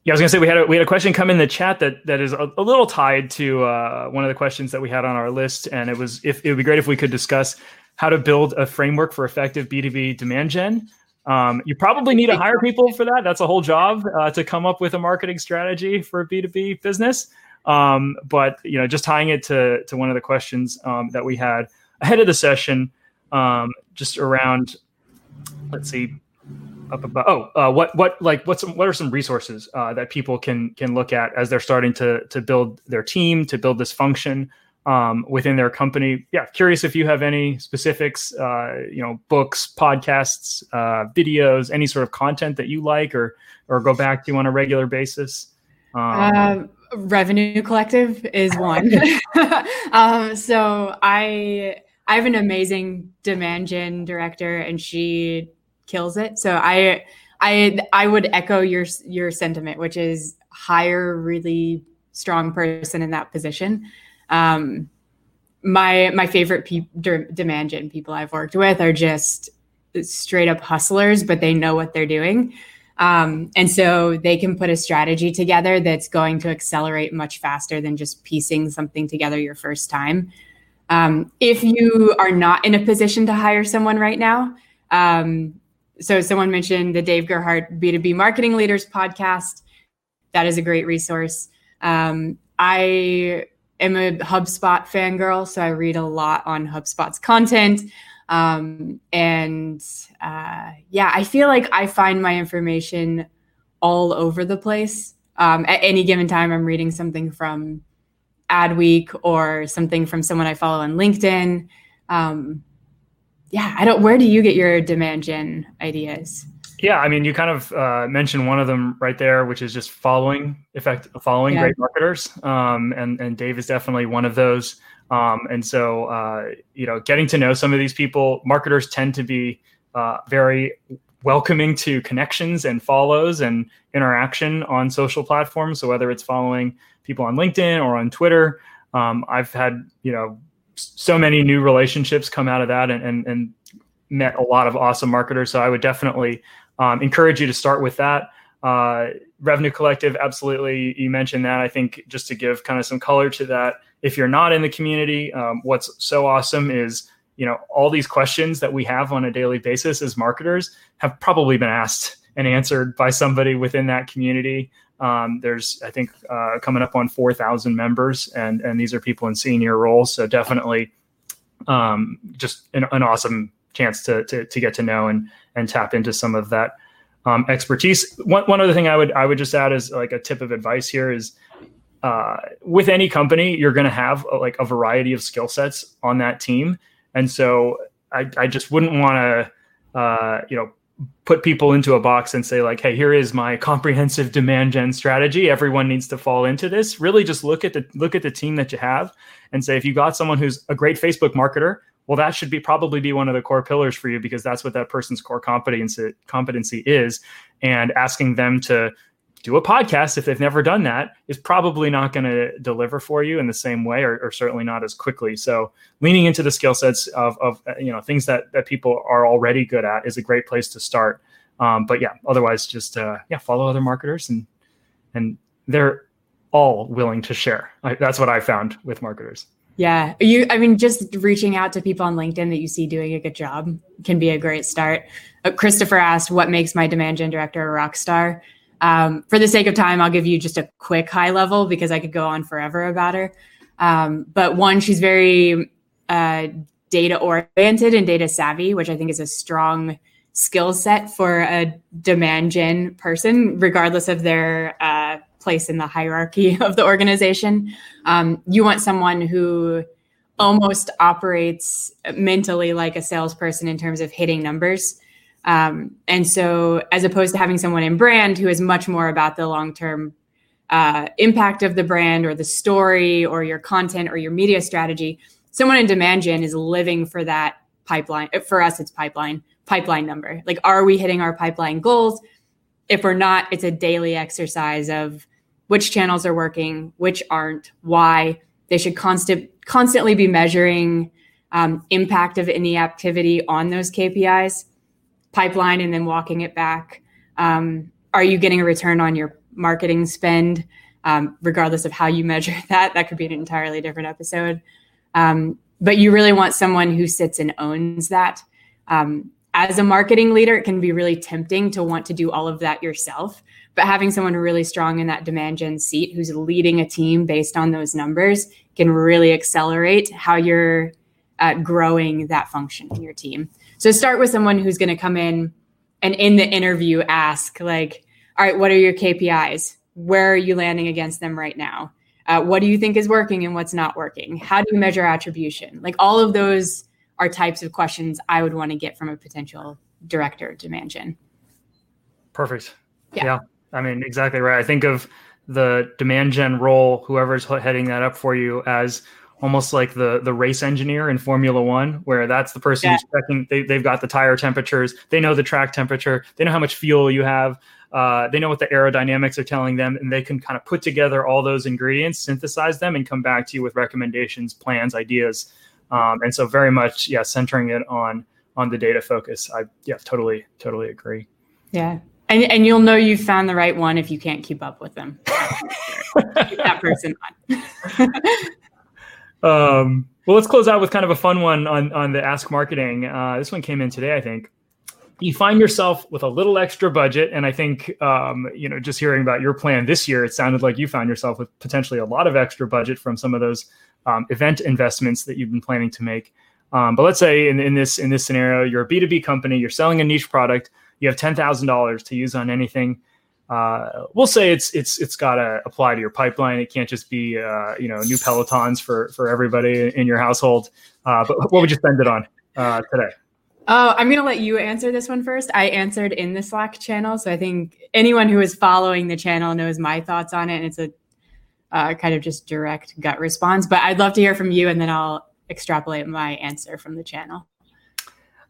Yeah, I was gonna say we had a, we had a question come in the chat that that is a, a little tied to uh, one of the questions that we had on our list, and it was if it would be great if we could discuss how to build a framework for effective B two B demand gen. Um, you probably need to hire people for that. That's a whole job uh, to come up with a marketing strategy for a B two B business. Um, but you know, just tying it to to one of the questions um, that we had ahead of the session, um, just around, let's see. Up above. Oh, uh, what what like what's some, what are some resources uh, that people can can look at as they're starting to to build their team, to build this function um, within their company? Yeah, curious if you have any specifics, uh, you know, books, podcasts, uh, videos, any sort of content that you like or or go back to on a regular basis. Um, uh, Revenue Collective is one. um, so I I have an amazing demand gen director, and she kills it. So I, I, I would echo your, your sentiment, which is hire really strong person in that position. Um, my, my favorite pe- de- demand gen people I've worked with are just straight up hustlers, but they know what they're doing. Um, and so they can put a strategy together that's going to accelerate much faster than just piecing something together your first time. Um, if you are not in a position to hire someone right now, um, So someone mentioned the Dave Gerhardt B two B Marketing Leaders podcast. That is a great resource. Um, I am a HubSpot fangirl, so I read a lot on HubSpot's content. Um, and uh, yeah, I feel like I find my information all over the place. Um, at any given time, I'm reading something from Adweek or something from someone I follow on LinkedIn. Um, Yeah, I don't. Where do you get your demand gen ideas? Yeah, I mean, you kind of uh, mentioned one of them right there, which is just following effect, following yeah. great marketers. Um, and, and Dave is definitely one of those. Um, and so, uh, you know, getting to know some of these people, marketers tend to be uh, very welcoming to connections and follows and interaction on social platforms. So whether it's following people on LinkedIn or on Twitter, um, I've had, you know, so many new relationships come out of that and, and, and met a lot of awesome marketers. So I would definitely um, encourage you to start with that. Uh, Revenue Collective, absolutely. You mentioned that. I think just to give kind of some color to that, if you're not in the community, um, what's so awesome is, you know, all these questions that we have on a daily basis as marketers have probably been asked and answered by somebody within that community. Um, there's, I think, uh, coming up on four thousand members, and and these are people in senior roles. So definitely um, just an, an awesome chance to, to to get to know and and tap into some of that um, expertise. One one other thing I would I would just add is like a tip of advice here is uh, with any company, you're going to have a, like a variety of skill sets on that team. And so I, I just wouldn't want to, uh, you know, put people into a box and say like, hey, here is my comprehensive demand gen strategy. Everyone needs to fall into this. Really just look at the look at the team that you have and say, if you got someone who's a great Facebook marketer, well, that should be probably be one of the core pillars for you because that's what that person's core competency competency is. And asking them to do a podcast if they've never done that is probably not going to deliver for you in the same way, or, or certainly not as quickly. So leaning into the skill sets of, of you know, things that, that people are already good at is a great place to start. Um, but yeah, otherwise just, uh, yeah, follow other marketers and, and they're all willing to share. I, that's what I found with marketers. Yeah. You, I mean, just reaching out to people on LinkedIn that you see doing a good job can be a great start. Uh, Christopher asked, what makes my demand gen director a rock star? Um, for the sake of time, I'll give you just a quick high level because I could go on forever about her. Um, but one, she's very uh, data oriented and data savvy, which I think is a strong skill set for a demand gen person, regardless of their uh, place in the hierarchy of the organization. Um, you want someone who almost operates mentally like a salesperson in terms of hitting numbers. Um, and so as opposed to having someone in brand who is much more about the long-term uh, impact of the brand or the story or your content or your media strategy, someone in demand gen is living for that pipeline. For us, it's pipeline, pipeline number. Like, are we hitting our pipeline goals? If we're not, it's a daily exercise of which channels are working, which aren't, why. They should constant, constantly be measuring um, impact of any activity on those K P Is. Pipeline and then walking it back. Um, are you getting a return on your marketing spend? Um, regardless of how you measure that, that could be an entirely different episode. Um, but you really want someone who sits and owns that. Um, as a marketing leader, it can be really tempting to want to do all of that yourself, but having someone really strong in that demand gen seat who's leading a team based on those numbers can really accelerate how you're uh, growing that function in your team. So start with someone who's going to come in and in the interview ask like, all right, what are your K P Is? Where are you landing against them right now? Uh, what do you think is working and what's not working? How do you measure attribution? Like all of those are types of questions I would want to get from a potential director of demand gen. Perfect. Yeah. yeah. I mean, exactly right. I think of the demand gen role, whoever's heading that up for you, as almost like the the race engineer in Formula One, where that's the person yeah. who's checking. They, they've got the tire temperatures. They know the track temperature. They know how much fuel you have. Uh, they know what the aerodynamics are telling them, and they can kind of put together all those ingredients, synthesize them, and come back to you with recommendations, plans, ideas. Um, and so very much, yeah, centering it on on the data focus. I yeah, totally, totally agree. Yeah. And and you'll know you've found the right one if you can't keep up with them. Keep that person on. Um, well, let's close out with kind of a fun one on, on the Ask Marketing. Uh, this one came in today, I think. You find yourself with a little extra budget. And I think, um, you know, just hearing about your plan this year, it sounded like you found yourself with potentially a lot of extra budget from some of those um, event investments that you've been planning to make. Um, but let's say in, in this in this scenario, you're a B two B company, you're selling a niche product, you have ten thousand dollars to use on anything. Uh, we'll say it's it's it's got to apply to your pipeline. It can't just be uh, you know new Pelotons for for everybody in your household. Uh, but what would you spend it on uh, today? Oh, I'm going to let you answer this one first. I answered in the Slack channel. So I think anyone who is following the channel knows my thoughts on it. And it's a uh, kind of just direct gut response. But I'd love to hear from you, and then I'll extrapolate my answer from the channel.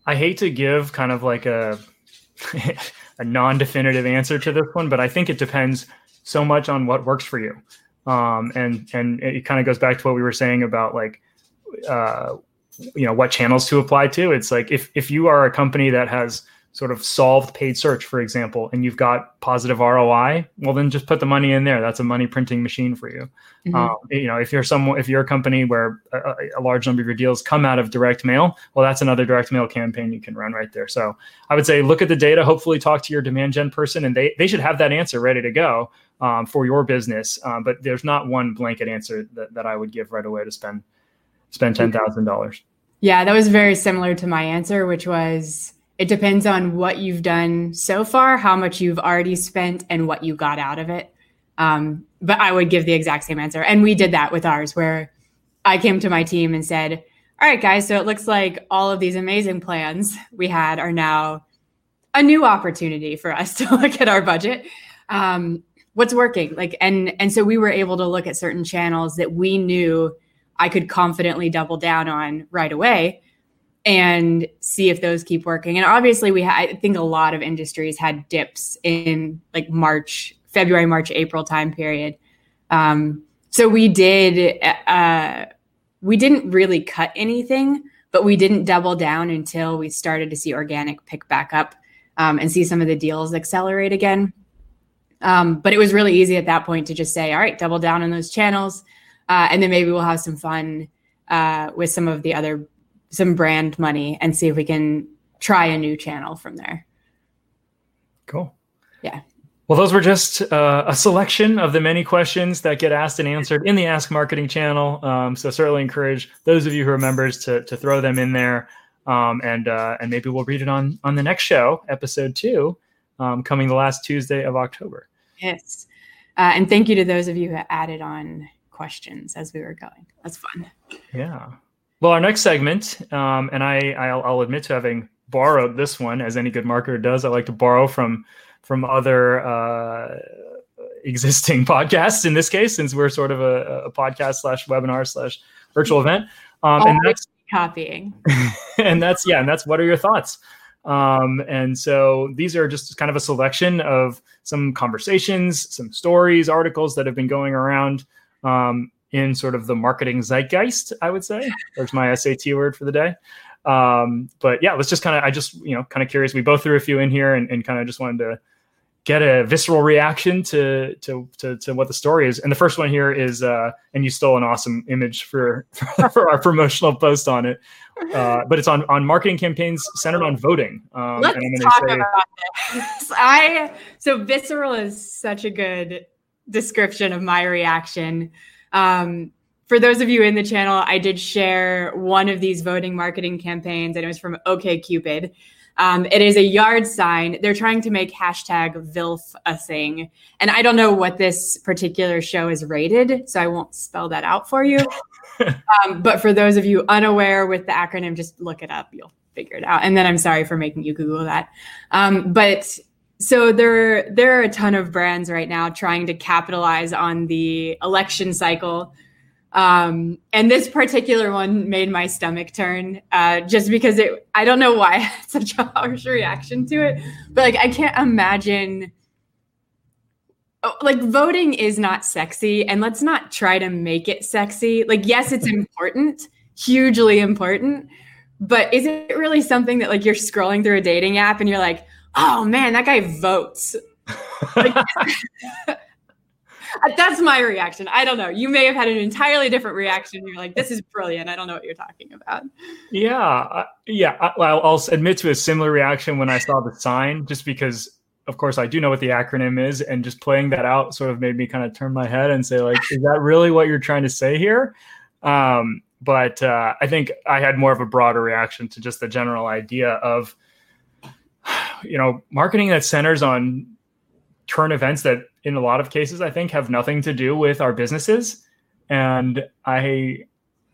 I hate to give kind of like a a non-definitive answer to this one, but I think it depends so much on what works for you. Um, and and it kind of goes back to what we were saying about like, uh, you know, what channels to apply to. It's like if if you are a company that has sort of solved paid search, for example, and you've got positive R O I, well, then just put the money in there. That's a money printing machine for you. Mm-hmm. Um, you know, if you're someone, if you're a company where a, a large number of your deals come out of direct mail, well, that's another direct mail campaign you can run right there. So I would say, look at the data, hopefully talk to your demand gen person, and they, they should have that answer ready to go um, for your business. Um, but there's not one blanket answer that, that I would give right away to spend, spend ten thousand dollars. Yeah, that was very similar to my answer, which was, it depends on what you've done so far, how much you've already spent, and what you got out of it. Um, but I would give the exact same answer. And we did that with ours, where I came to my team and said, all right, guys, so it looks like all of these amazing plans we had are now a new opportunity for us to look at our budget. Um, what's working? Like, and and so we were able to look at certain channels that we knew I could confidently double down on right away and see if those keep working. And obviously, we ha- I think a lot of industries had dips in like March, February, March, April time period. Um, so we did, uh, we didn't really cut anything, but we didn't double down until we started to see organic pick back up um, and see some of the deals accelerate again. Um, but it was really easy at that point to just say, all right, double down on those channels. Uh, and then maybe we'll have some fun uh, with some of the other some brand money and see if we can try a new channel from there. Cool. Yeah. Well, those were just uh, a selection of the many questions that get asked and answered in the Ask Marketing channel. Um, so certainly encourage those of you who are members to to throw them in there. Um, and uh, and maybe we'll read it on, on the next show, episode two, um, coming the last Tuesday of October. Yes. Uh, and thank you to those of you who added on questions as we were going. That's fun. Yeah. Well, our next segment, um, and I, I'll, I'll admit to having borrowed this one, as any good marketer does. I like to borrow from from other uh, existing podcasts. In this case, since we're sort of a, a podcast slash webinar slash virtual event, um, and that's copying. And that's yeah, and that's what are your thoughts? Um, and so these are just kind of a selection of some conversations, some stories, articles that have been going around. Um, in sort of the marketing zeitgeist, I would say. There's my S A T word for the day. Um, but yeah, let's just kind of, I just, you know, kind of curious. We both threw a few in here and, and kind of just wanted to get a visceral reaction to, to to to what the story is. And the first one here is, uh, and you stole an awesome image for, for our promotional post on it. Uh, but it's on, on marketing campaigns centered on voting. Um, let's and I'm gonna talk say, about this. I, so visceral is such a good description of my reaction. Um, for those of you in the channel, I did share one of these voting marketing campaigns, and it was from OkCupid. Um, it is a yard sign. They're trying to make hashtag V I L F a thing. And I don't know what this particular show is rated, so I won't spell that out for you. um, but for those of you unaware with the acronym, just look it up. You'll figure it out. And then I'm sorry for making you Google that. Um, but So there, there are a ton of brands right now trying to capitalize on the election cycle. Um, and this particular one made my stomach turn uh, just because it, I don't know why I had such a harsh reaction to it, but like, I can't imagine, like voting is not sexy, and let's not try to make it sexy. Like, yes, it's important, hugely important, but is it really something that like you're scrolling through a dating app and you're like, oh man, that guy votes. Like, that's my reaction. I don't know. You may have had an entirely different reaction. You're like, this is brilliant. I don't know what you're talking about. Yeah. Uh, yeah. I, well, I'll admit to a similar reaction when I saw the sign, just because, of course, I do know what the acronym is. And just playing that out sort of made me kind of turn my head and say, like, is that really what you're trying to say here? Um, but uh, I think I had more of a broader reaction to just the general idea of, you know, marketing that centers on current events that in a lot of cases, I think have nothing to do with our businesses. And I,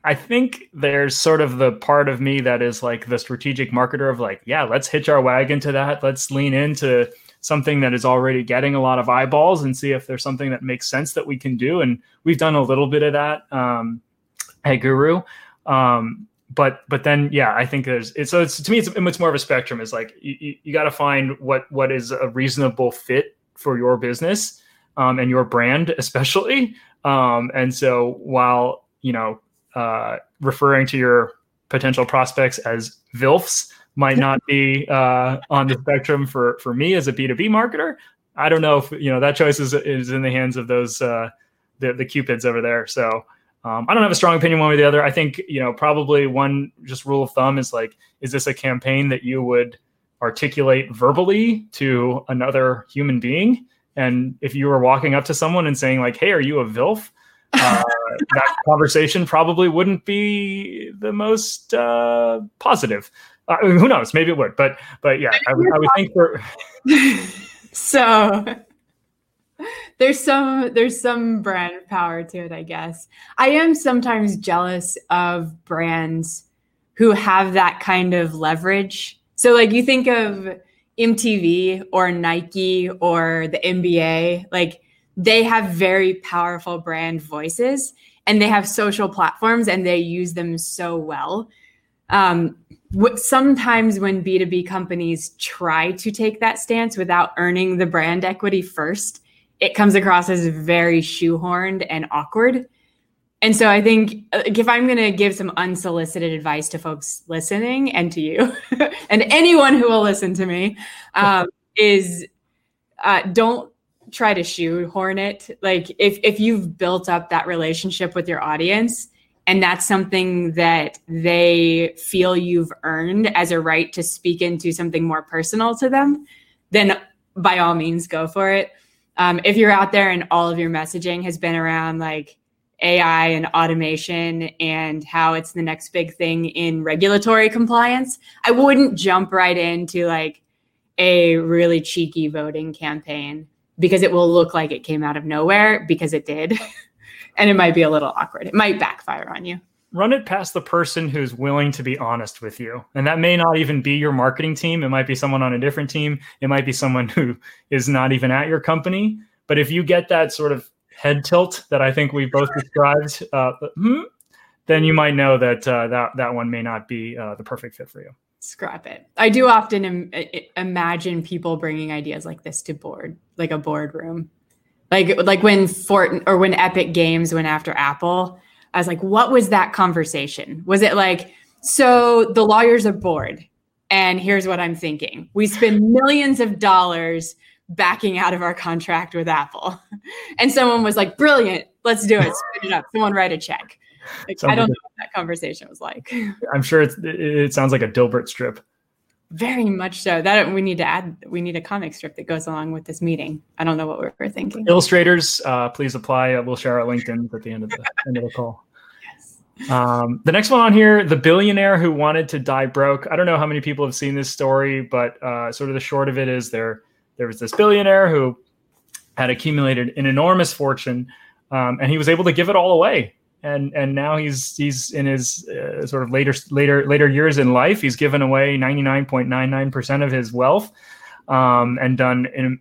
I think there's sort of the part of me that is like the strategic marketer of like, yeah, let's hitch our wagon to that. Let's lean into something that is already getting a lot of eyeballs and see if there's something that makes sense that we can do. And we've done a little bit of that um, at Guru. Um, but but then, yeah, I think there's it's, so it's to me, it's, it's more of a spectrum. It's like you, you got to find what what is a reasonable fit for your business um, and your brand, especially. Um, and so while, you know, Uh, referring to your potential prospects as V I L Fs might not be uh, on the spectrum for, for me as a B two B marketer. I don't know if, you know, that choice is is in the hands of those, uh, the, the Cupids over there. So um, I don't have a strong opinion one way or the other. I think, you know, probably one just rule of thumb is like, is this a campaign that you would articulate verbally to another human being? And if you were walking up to someone and saying like, hey, are you a V I L F? Uh, that conversation probably wouldn't be the most uh, positive. Uh, I mean, who knows? Maybe it would, but but yeah, I, I would think for. So there's some there's some brand power to it, I guess. I am sometimes jealous of brands who have that kind of leverage. So like you think of M T V or Nike or the N B A, like. They have very powerful brand voices and they have social platforms and they use them so well. Um, what, sometimes when B two B companies try to take that stance without earning the brand equity first, it comes across as very shoehorned and awkward. And so I think if I'm going to give some unsolicited advice to folks listening and to you and anyone who will listen to me um, is uh, don't, try to shoehorn it. Like if, if you've built up that relationship with your audience and that's something that they feel you've earned as a right to speak into something more personal to them, then by all means go for it. Um, if you're out there and all of your messaging has been around like A I and automation and how it's the next big thing in regulatory compliance, I wouldn't jump right into like a really cheeky voting campaign. Because it will look like it came out of nowhere because it did. And it might be a little awkward. It might backfire on you. Run it past the person who's willing to be honest with you. And that may not even be your marketing team. It might be someone on a different team. It might be someone who is not even at your company. But if you get that sort of head tilt that I think we both described, uh, hmm, then you might know that uh, that, that one may not be uh, the perfect fit for you. Scrap it. I do often im- imagine people bringing ideas like this to board, like a boardroom, like like when Fortin or when Epic Games went after Apple. I was like, what was that conversation? Was it like, so the lawyers are bored, and here's what I'm thinking: we spend millions of dollars backing out of our contract with Apple, and someone was like, brilliant, let's do it, spin it up. Someone write a check. Like, I don't know what that conversation was like. I'm sure it's, it sounds like a Dilbert strip. Very much so. That we need to add. We need a comic strip that goes along with this meeting. I don't know what we were thinking. Illustrators, uh, please apply. We'll share our LinkedIn at the end of the end of the call. Yes. Um, the next one on here, the billionaire who wanted to die broke. I don't know how many people have seen this story, but uh, sort of the short of it is there. There was this billionaire who had accumulated an enormous fortune, um, and he was able to give it all away. And and now he's he's in his uh, sort of later later later years in life. He's given away ninety-nine point nine nine percent of his wealth um, and done an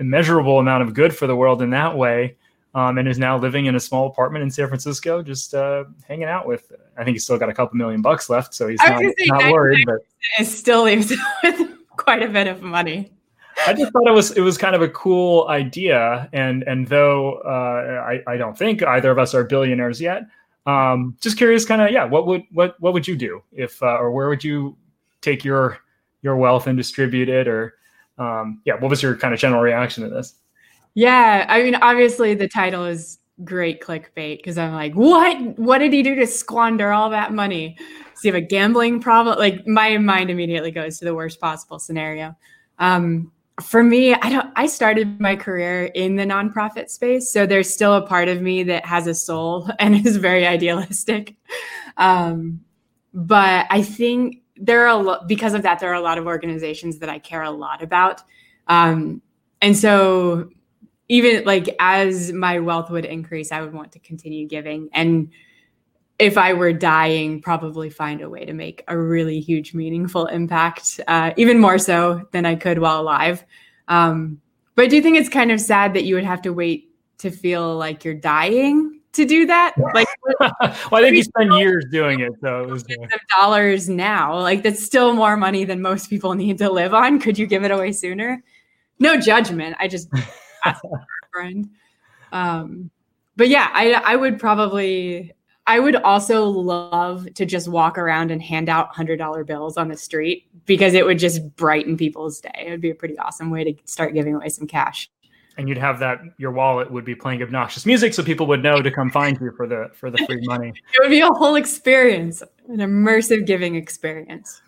immeasurable amount of good for the world in that way. Um, and is now living in a small apartment in San Francisco, just uh, hanging out with. I think he's still got a couple million bucks left, so he's not, not worried. But it still leaves with quite a bit of money. I just thought it was it was kind of a cool idea, and and though uh, I I don't think either of us are billionaires yet, um, just curious, kind of yeah, what would what what would you do if uh, or where would you take your your wealth and distribute it, or um, yeah, what was your kind of general reaction to this? Yeah, I mean, obviously the title is great clickbait because I'm like, what what did he do to squander all that money? Does he have a gambling problem? Like my mind immediately goes to the worst possible scenario. Um, For me, I don't. I started my career in the nonprofit space, so there's still a part of me that has a soul and is very idealistic. Um, but I think there are a lo- because of that, there are a lot of organizations that I care a lot about, um, and so even like as my wealth would increase, I would want to continue giving. And if I were dying, probably find a way to make a really huge, meaningful impact, uh, even more so than I could while alive. Um, but do you think it's kind of sad that you would have to wait to feel like you're dying to do that? Like, well, I think you spend years doing it, so it was uh... dollars now. Like, that's still more money than most people need to live on. Could you give it away sooner? No judgment. I just asked my friend. Um, but yeah, I I would probably. I would also love to just walk around and hand out one hundred dollar bills on the street, because it would just brighten people's day. It would be a pretty awesome way to start giving away some cash. And you'd have that, your wallet would be playing obnoxious music so people would know to come find you for the for the free money. It would be a whole experience, an immersive giving experience.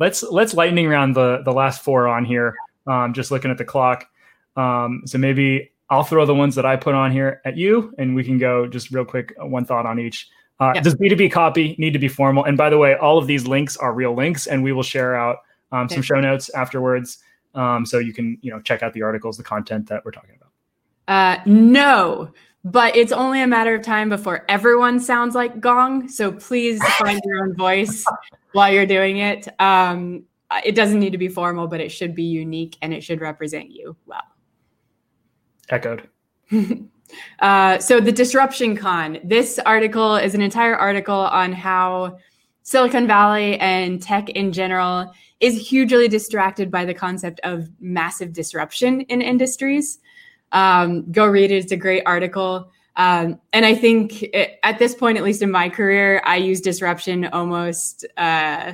Let's let's lightning round the, the last four on here, um, just looking at the clock. Um, so maybe I'll throw the ones that I put on here at you, and we can go just real quick, one thought on each. Uh, yeah. Does B two B copy need to be formal? And by the way, all of these links are real links, and we will share out um, okay. some show notes afterwards. Um, so you can, you know, check out the articles, the content that we're talking about. Uh, no, but it's only a matter of time before everyone sounds like Gong. So please find your own voice while you're doing it. Um, it doesn't need to be formal, but it should be unique and it should represent you well. Echoed. Uh, so the disruption con, this article is an entire article on how Silicon Valley and tech in general is hugely distracted by the concept of massive disruption in industries. Um, go read it. It's a great article. Um, and I think it, at this point, at least in my career, I use disruption almost uh,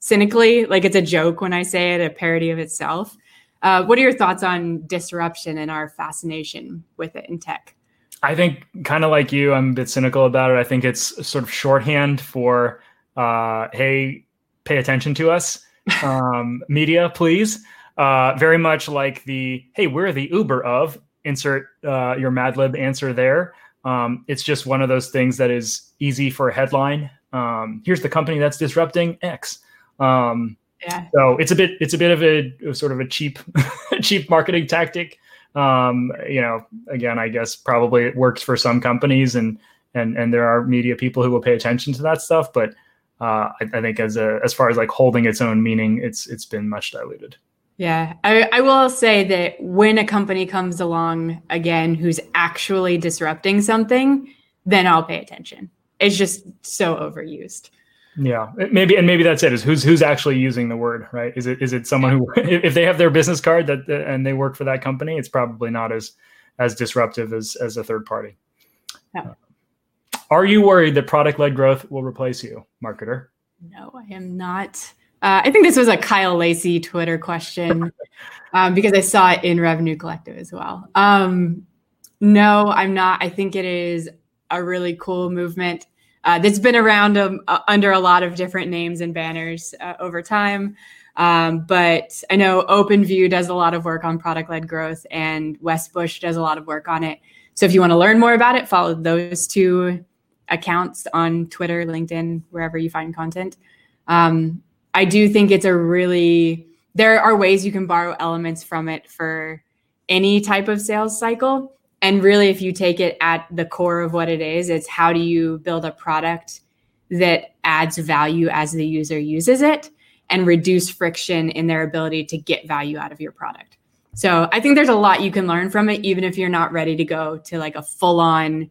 cynically. Like it's a joke when I say it, a parody of itself. Uh, what are your thoughts on disruption and our fascination with it in tech? I think kind of like you, I'm a bit cynical about it. I think it's sort of shorthand for, uh, hey, pay attention to us. um, media, please. Uh, very much like the, hey, we're the Uber of, insert uh, your Mad Lib answer there. Um, it's just one of those things that is easy for a headline. Um, here's the company that's disrupting X. Um, yeah. So it's a bit, it's a bit of a sort of a cheap, cheap marketing tactic. Um, you know, again, I guess probably it works for some companies, and, and, and there are media people who will pay attention to that stuff, but Uh, I, I think as a, as far as like holding its own meaning, it's it's been much diluted. Yeah, I, I will say that when a company comes along again who's actually disrupting something, then I'll pay attention. It's just so overused. Yeah, it, maybe and maybe that's it. Is who's who's actually using the word, right? Is it is it someone who if they have their business card that and they work for that company, it's probably not as as disruptive as as a third party. Yeah. Uh, Are you worried that product-led growth will replace you, marketer? No, I am not. Uh, I think this was a Kyle Lacey Twitter question um, because I saw it in Revenue Collective as well. Um, no, I'm not. I think it is a really cool movement uh, that's been around um, uh, under a lot of different names and banners uh, over time. Um, but I know OpenView does a lot of work on product-led growth, and Westbush does a lot of work on it. So if you want to learn more about it, follow those two accounts on Twitter, LinkedIn, wherever you find content. Um, I do think it's a really, there are ways you can borrow elements from it for any type of sales cycle. And really, if you take it at the core of what it is, it's how do you build a product that adds value as the user uses it and reduce friction in their ability to get value out of your product. So I think there's a lot you can learn from it, even if you're not ready to go to like a full-on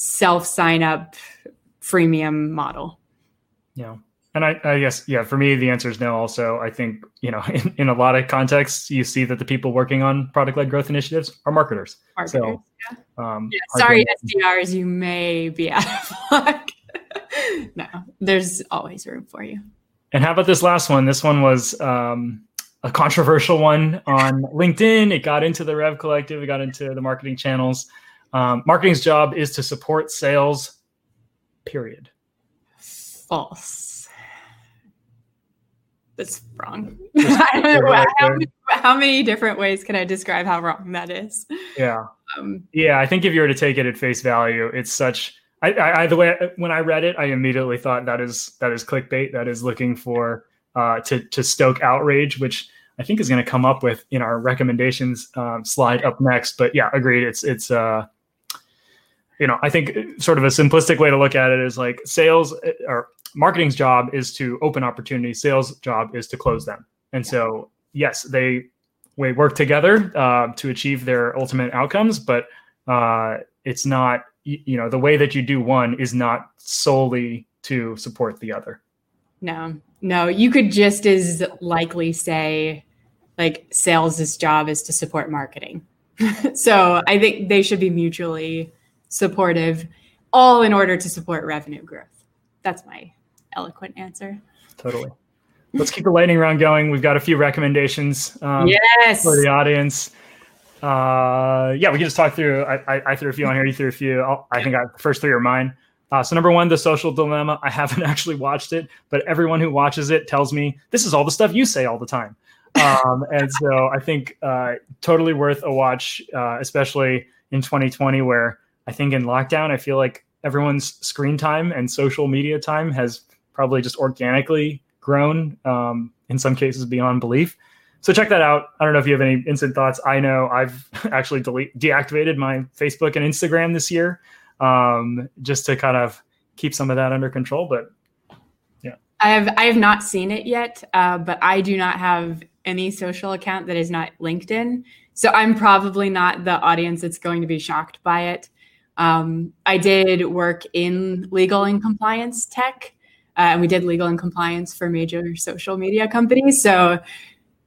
self sign up freemium model. Yeah. And I, I guess, yeah, for me, the answer is no. Also, I think, you know, in, in a lot of contexts, you see that the people working on product led growth initiatives are marketers. marketers so, yeah. Um, yeah, sorry, S D Rs, you may be out of luck. No, there's always room for you. And how about this last one? This one was um, a controversial one on LinkedIn. It got into the Rev Collective, it got into the marketing channels. Um, marketing's job is to support sales, period. False. That's wrong. I don't know, how, many, how many different ways can I describe how wrong that is? Yeah. Um, yeah. I think if you were to take it at face value, it's such, I, I, I, the way, I, when I read it, I immediately thought that is, that is clickbait. That is looking for, uh, to, to stoke outrage, which I think is going to come up with in our recommendations um, slide up next, but yeah, agreed. It's, it's, uh, you know, I think sort of a simplistic way to look at it is like sales or marketing's job is to open opportunities. Sales job is to close them. And yeah. so, yes, they we work together uh, to achieve their ultimate outcomes, but uh, it's not, you know, the way that you do one is not solely to support the other. No, no, you could just as likely say like sales' job is to support marketing. So I think they should be mutually supportive, all in order to support revenue growth. That's my eloquent answer. Totally. Let's keep the lightning round going. We've got a few recommendations um, yes. for the audience. Uh, yeah, we can just talk through. I, I, I threw a few on here. You threw a few. I'll, I think I, the first three are mine. Uh, so number one, The Social Dilemma. I haven't actually watched it, but everyone who watches it tells me, this is all the stuff you say all the time. Um, and so I think uh, totally worth a watch, uh, especially in twenty twenty, where I think in lockdown, I feel like everyone's screen time and social media time has probably just organically grown, um, in some cases beyond belief. So check that out. I don't know if you have any instant thoughts. I know I've actually delete, deactivated my Facebook and Instagram this year, um, just to kind of keep some of that under control. But yeah, I have I have not seen it yet, uh, but I do not have any social account that is not LinkedIn. So I'm probably not the audience that's going to be shocked by it. Um, I did work in legal and compliance tech, uh, and we did legal and compliance for major social media companies. So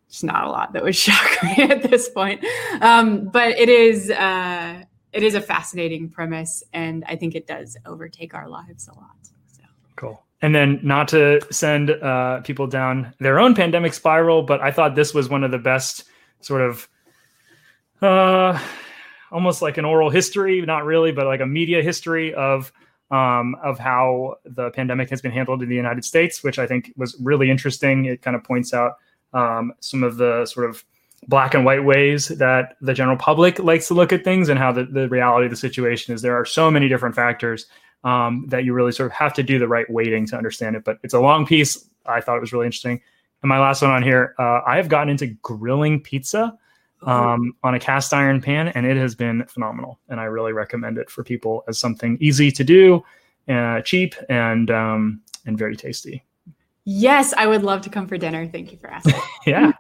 it's not a lot that would shock me at this point. Um, but it is uh, it is a fascinating premise, and I think it does overtake our lives a lot. So. Cool. And then not to send uh, people down their own pandemic spiral, but I thought this was one of the best sort of... Uh, almost like an oral history, not really, but like a media history of um, of how the pandemic has been handled in the United States, which I think was really interesting. It kind of points out um, some of the sort of black and white ways that the general public likes to look at things and how the, the reality of the situation is there are so many different factors um, that you really sort of have to do the right weighting to understand it. But it's a long piece. I thought it was really interesting. And my last one on here, uh, I have gotten into grilling pizza Um, on a cast iron pan, and it has been phenomenal. And I really recommend it for people as something easy to do, uh, cheap, and um, and very tasty. Yes, I would love to come for dinner. Thank you for asking. Yeah.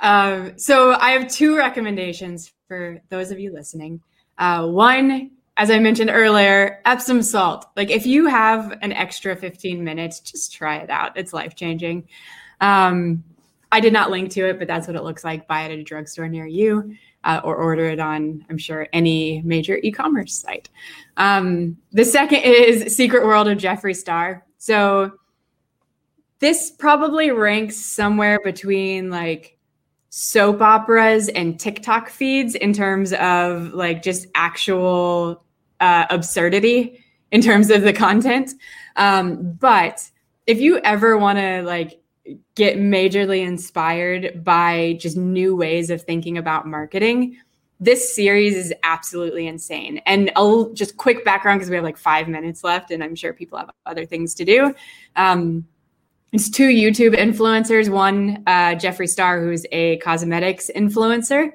um, so I have two recommendations for those of you listening. Uh, one, as I mentioned earlier, Epsom salt. Like if you have an extra fifteen minutes, just try it out. It's life-changing. Um I did not link to it, but that's what it looks like. Buy it at a drugstore near you uh, or order it on, I'm sure, any major e-commerce site. Um, the second is Secret World of Jeffree Star. So this probably ranks somewhere between like soap operas and TikTok feeds in terms of like just actual uh, absurdity in terms of the content. Um, but if you ever want to like get majorly inspired by just new ways of thinking about marketing, this series is absolutely insane. And I'll just quick background, because we have like five minutes left and I'm sure people have other things to do. Um, it's two YouTube influencers, one uh, Jeffree Star, who's a cosmetics influencer,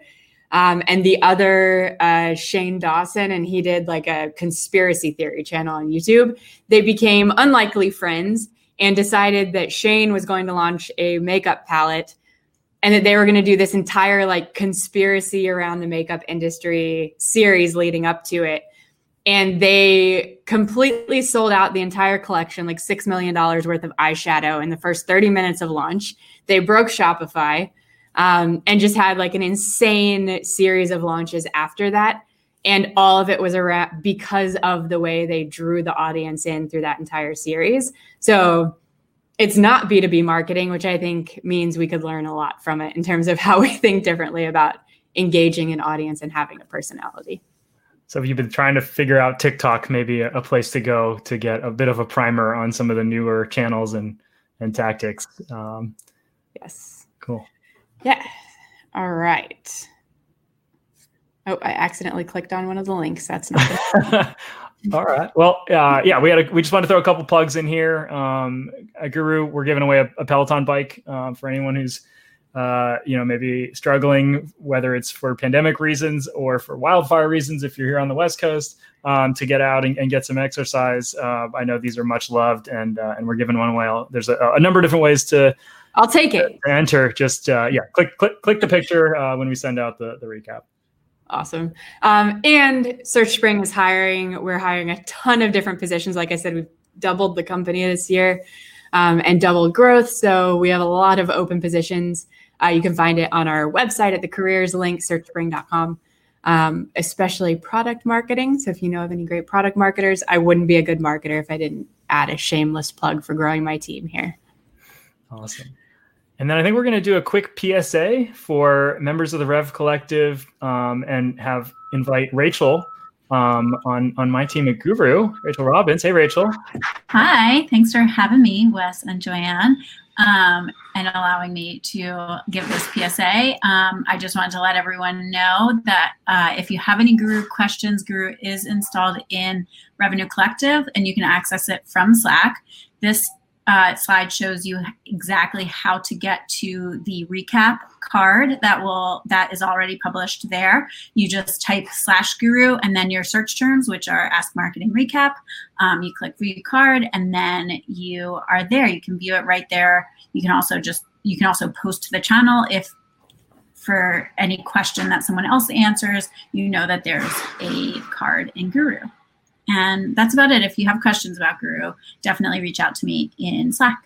um, and the other uh, Shane Dawson, and he did like a conspiracy theory channel on YouTube. They became unlikely friends and decided that Shane was going to launch a makeup palette and that they were going to do this entire like conspiracy around the makeup industry series leading up to it. And they completely sold out the entire collection, like six million dollars worth of eyeshadow in the first thirty minutes of launch. They broke Shopify um, and just had like an insane series of launches after that. And all of it was around because of the way they drew the audience in through that entire series. So it's not B two B marketing, which I think means we could learn a lot from it in terms of how we think differently about engaging an audience and having a personality. So if you've been trying to figure out TikTok, maybe a place to go to get a bit of a primer on some of the newer channels and, and tactics. Um, yes. Cool. Yeah. All right. Oh, I accidentally clicked on one of the links. That's not it. All right. Well, uh, yeah, we had a, we just want to throw a couple plugs in here. Um, Guru, we're giving away a, a Peloton bike uh, for anyone who's uh, you know, maybe struggling, whether it's for pandemic reasons or for wildfire reasons, if you're here on the West Coast, um, to get out and, and get some exercise. Uh, I know these are much loved, and uh, and we're giving one away. There's a, a number of different ways to. I'll take it. To enter, just uh, yeah, click click click the picture uh, when we send out the the recap. Awesome. Um, and SearchSpring is hiring. We're hiring a ton of different positions. Like I said, we've doubled the company this year um, and doubled growth. So we have a lot of open positions. Uh, you can find it on our website at the careers link, search spring dot com, um, especially product marketing. So if you know of any great product marketers, I wouldn't be a good marketer if I didn't add a shameless plug for growing my team here. Awesome. And then I think we're going to do a quick P S A for members of the Rev Collective um, and have invite Rachel um, on, on my team at Guru, Rachel Robbins. Hey, Rachel. Hi. Thanks for having me, Wes and Joanne, um, and allowing me to give this P S A. Um, I just wanted to let everyone know that uh, if you have any Guru questions, Guru is installed in Revenue Collective, and you can access it from Slack. This Uh, slide shows you exactly how to get to the recap card that will that is already published there. You just type slash guru and then your search terms, which are Ask Marketing Recap. Um, you click view card and then you are there. You can view it right there. You can also just you can also post to the channel if for any question that someone else answers, you know that there's a card in Guru. And that's about it. If you have questions about Guru, definitely reach out to me in Slack.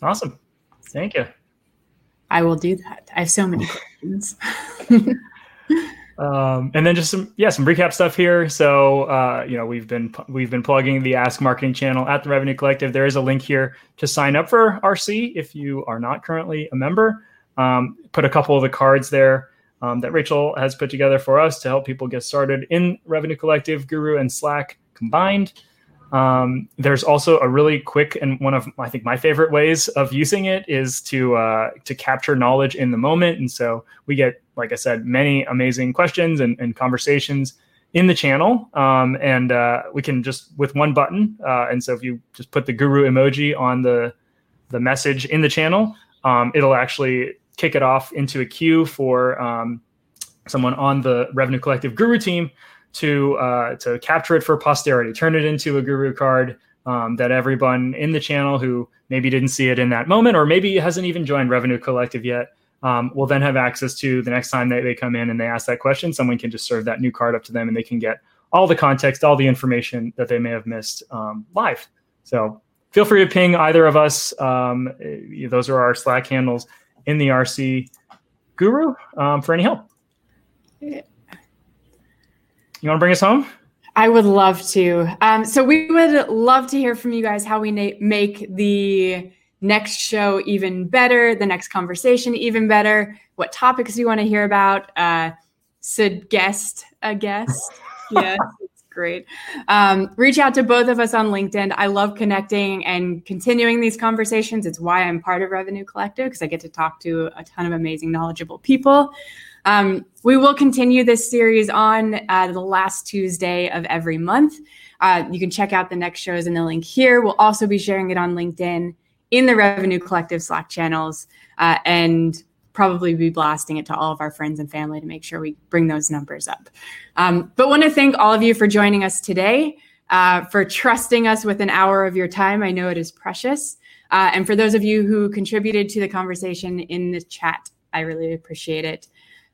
Awesome. Thank you. I will do that. I have so many questions. um, and then just some, yeah, some recap stuff here. So, uh, you know, we've been, we've been plugging the Ask Marketing channel at the Revenue Collective. There is a link here to sign up for R C if you are not currently a member. Um, put a couple of the cards there. Um, that Rachel has put together for us to help people get started in Revenue Collective, Guru, and Slack combined. Um, there's also a really quick and one of, I think, my favorite ways of using it is to uh, to capture knowledge in the moment. And so we get, like I said, many amazing questions and, and conversations in the channel. Um, and uh, we can just, with one button, uh, and so if you just put the Guru emoji on the, the message in the channel, um, it'll actually kick it off into a queue for um, someone on the Revenue Collective Guru team to uh, to capture it for posterity, turn it into a Guru card um, that everyone in the channel who maybe didn't see it in that moment, or maybe hasn't even joined Revenue Collective yet, um, will then have access to the next time that they come in and they ask that question. Someone can just serve that new card up to them and they can get all the context, all the information that they may have missed um, live. So feel free to ping either of us. Um, those are our Slack handles in the R C Guru um, for any help. Yeah. You want to bring us home? I would love to. Um, so we would love to hear from you guys how we na- make the next show even better, the next conversation even better, what topics you want to hear about, uh, suggest a guest. Yes, it's great. Um, reach out to both of us on LinkedIn. I love connecting and continuing these conversations. It's why I'm part of Revenue Collective, because I get to talk to a ton of amazing, knowledgeable people. Um, we will continue this series on uh, the last Tuesday of every month. Uh, you can check out the next shows in the link here. We'll also be sharing it on LinkedIn, in the Revenue Collective Slack channels, uh, and probably be blasting it to all of our friends and family to make sure we bring those numbers up. Um, but want to thank all of you for joining us today, uh, for trusting us with an hour of your time. I know it is precious. Uh, and for those of you who contributed to the conversation in the chat, I really appreciate it.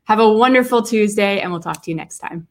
Have a wonderful Tuesday, and we'll talk to you next time.